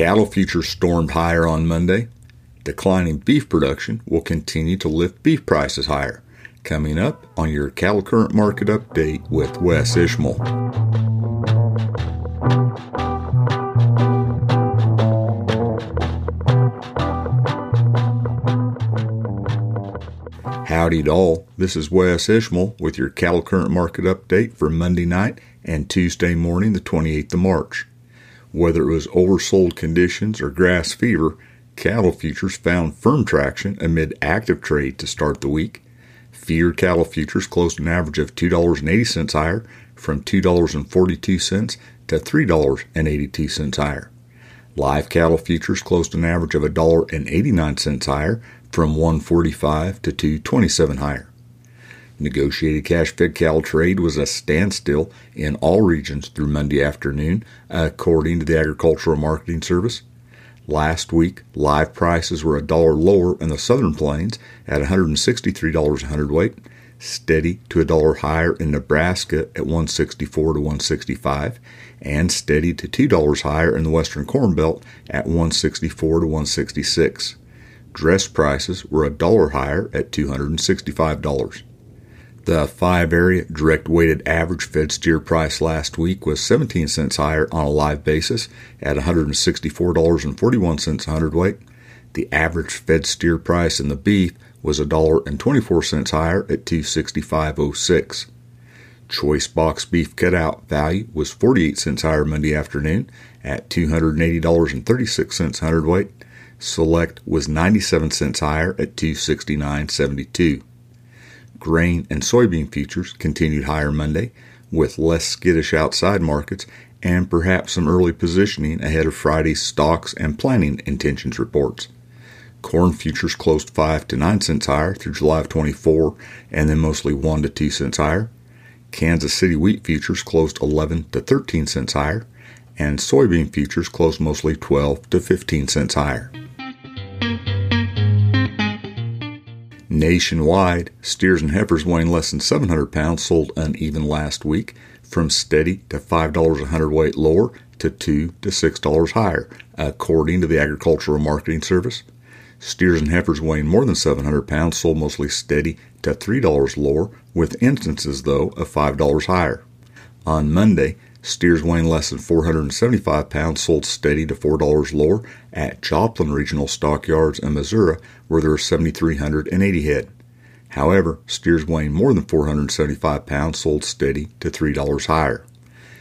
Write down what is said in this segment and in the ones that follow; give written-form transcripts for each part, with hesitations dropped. Cattle futures stormed higher on Monday. Declining beef production will continue to lift beef prices higher. Coming up on your Cattle Current Market Update with Wes Ishmael. Howdy to all, this is Wes Ishmael with your Cattle Current Market Update for Monday night and Tuesday morning the 28th of March. Whether it was oversold conditions or grass fever, cattle futures found firm traction amid active trade to start the week. Feeder cattle futures closed an average of $2.80 higher, from $2.42 to $3.82 higher. Live cattle futures closed an average of $1.89 higher, from $1.45 to $2.27 higher. Negotiated cash-fed cattle trade was a standstill in all regions through Monday afternoon, according to the Agricultural Marketing Service. Last week, live prices were $1 lower in the Southern Plains at $163 a hundredweight, steady to $1 higher in Nebraska at $164 to $165, and steady to $2 higher in the Western Corn Belt at $164 to $166. Dress prices were $1 higher at $265. The 5-area direct-weighted average fed steer price last week was 17 cents higher on a live basis at $164.41 a hundredweight. The average fed steer price in the beef was $1.24 higher at $265.06. Choice box beef cutout value was 48 cents higher Monday afternoon at $280.36 a hundredweight. Select was 97 cents higher at $269.72. Grain and soybean futures continued higher Monday, with less skittish outside markets and perhaps some early positioning ahead of Friday's stocks and planting intentions reports. Corn futures closed 5 to 9 cents higher through July of 24 and then mostly 1 to 2 cents higher. Kansas City wheat futures closed 11 to 13 cents higher, and soybean futures closed mostly 12 to 15 cents higher. Nationwide, steers and heifers weighing less than 700 pounds sold uneven last week, from steady to $5 a hundredweight lower to $2 to $6 higher, according to the Agricultural Marketing Service. Steers and heifers weighing more than 700 pounds sold mostly steady to $3 lower, with instances, though, of $5 higher. On Monday, steers weighing less than 475 pounds sold steady to $4 lower at Joplin Regional Stockyards in Missouri, where there are 7,380 head. However, steers weighing more than 475 pounds sold steady to $3 higher.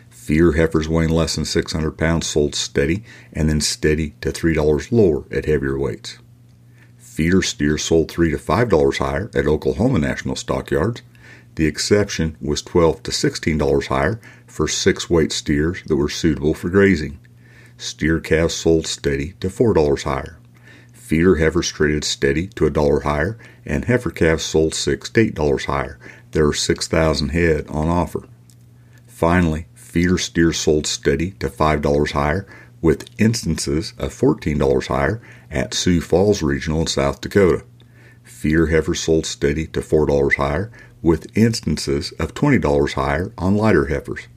Feeder heifers weighing less than 600 pounds sold steady and then steady to $3 lower at heavier weights. Feeder steers sold $3 to $5 higher at Oklahoma National Stockyards. The exception was $12 to $16 higher for 6-weight steers that were suitable for grazing. Steer calves sold steady to $4 higher. Feeder heifers traded steady to $1 higher, and heifer calves sold $6 to $8 higher. There are 6,000 head on offer. Finally, feeder steers sold steady to $5 higher, with instances of $14 higher at Sioux Falls Regional in South Dakota. Feeder heifers sold steady to $4 higher, with instances of $20 higher on lighter heifers.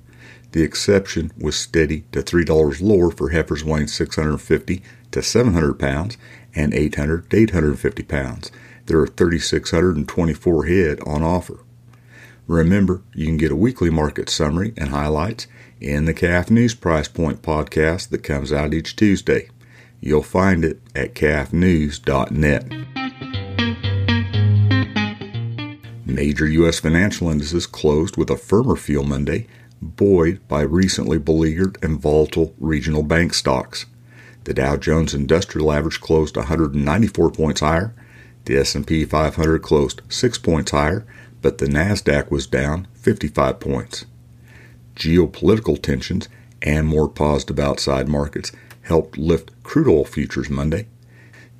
The exception was steady to $3 lower for heifers weighing 650 to 700 pounds and 800 to 850 pounds. There are 3,624 head on offer. Remember, you can get a weekly market summary and highlights in the Calf News Price Point podcast that comes out each Tuesday. You'll find it at calfnews.net. Major U.S. financial indices closed with a firmer feel Monday, buoyed by recently beleaguered and volatile regional bank stocks. The Dow Jones Industrial Average closed 194 points higher. The S&P 500 closed 6 points higher, but the NASDAQ was down 55 points. Geopolitical tensions and more positive outside markets helped lift crude oil futures Monday.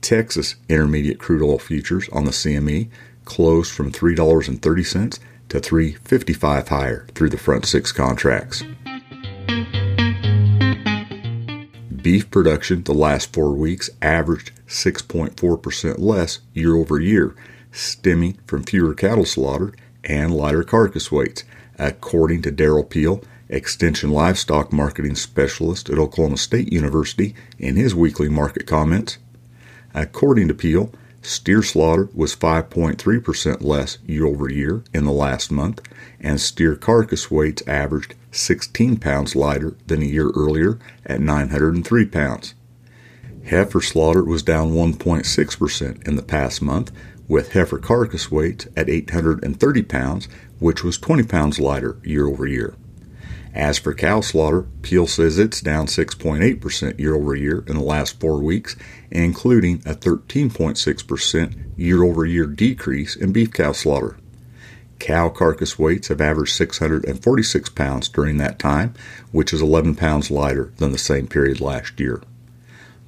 Texas Intermediate Crude Oil Futures on the CME closed from $3.30 to $3.55 higher through the front 6 contracts. Beef production the last 4 weeks averaged 6.4% less year over year, stemming from fewer cattle slaughtered and lighter carcass weights, according to Daryl Peel, Extension livestock marketing specialist at Oklahoma State University, in his weekly market comments. According to Peel, steer slaughter was 5.3% less year-over-year in the last month, and steer carcass weights averaged 16 pounds lighter than a year earlier at 903 pounds. Heifer slaughter was down 1.6% in the past month, with heifer carcass weights at 830 pounds, which was 20 pounds lighter year-over-year. As for cow slaughter, Peel says it's down 6.8% year-over-year in the last 4 weeks, including a 13.6% year-over-year decrease in beef cow slaughter. Cow carcass weights have averaged 646 pounds during that time, which is 11 pounds lighter than the same period last year.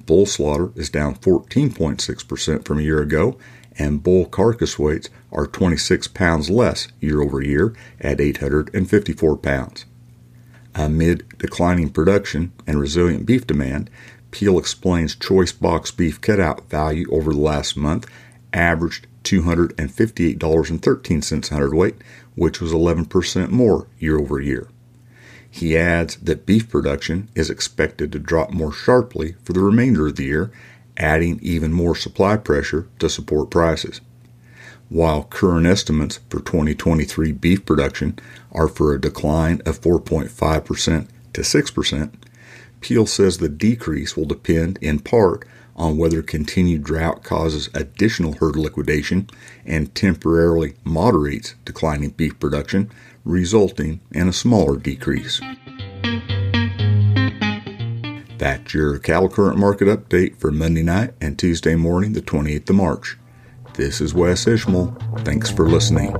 Bull slaughter is down 14.6% from a year ago, and bull carcass weights are 26 pounds less year-over-year at 854 pounds. Amid declining production and resilient beef demand, Peel explains choice box beef cutout value over the last month averaged $258.13 a hundredweight, which was 11% more year-over-year. He adds that beef production is expected to drop more sharply for the remainder of the year, adding even more supply pressure to support prices. While current estimates for 2023 beef production are for a decline of 4.5% to 6%, Peel says the decrease will depend in part on whether continued drought causes additional herd liquidation and temporarily moderates declining beef production, resulting in a smaller decrease. That's your cattle current market update for Monday night and Tuesday morning, the 28th of March. This is Wes Ishmael. Thanks for listening.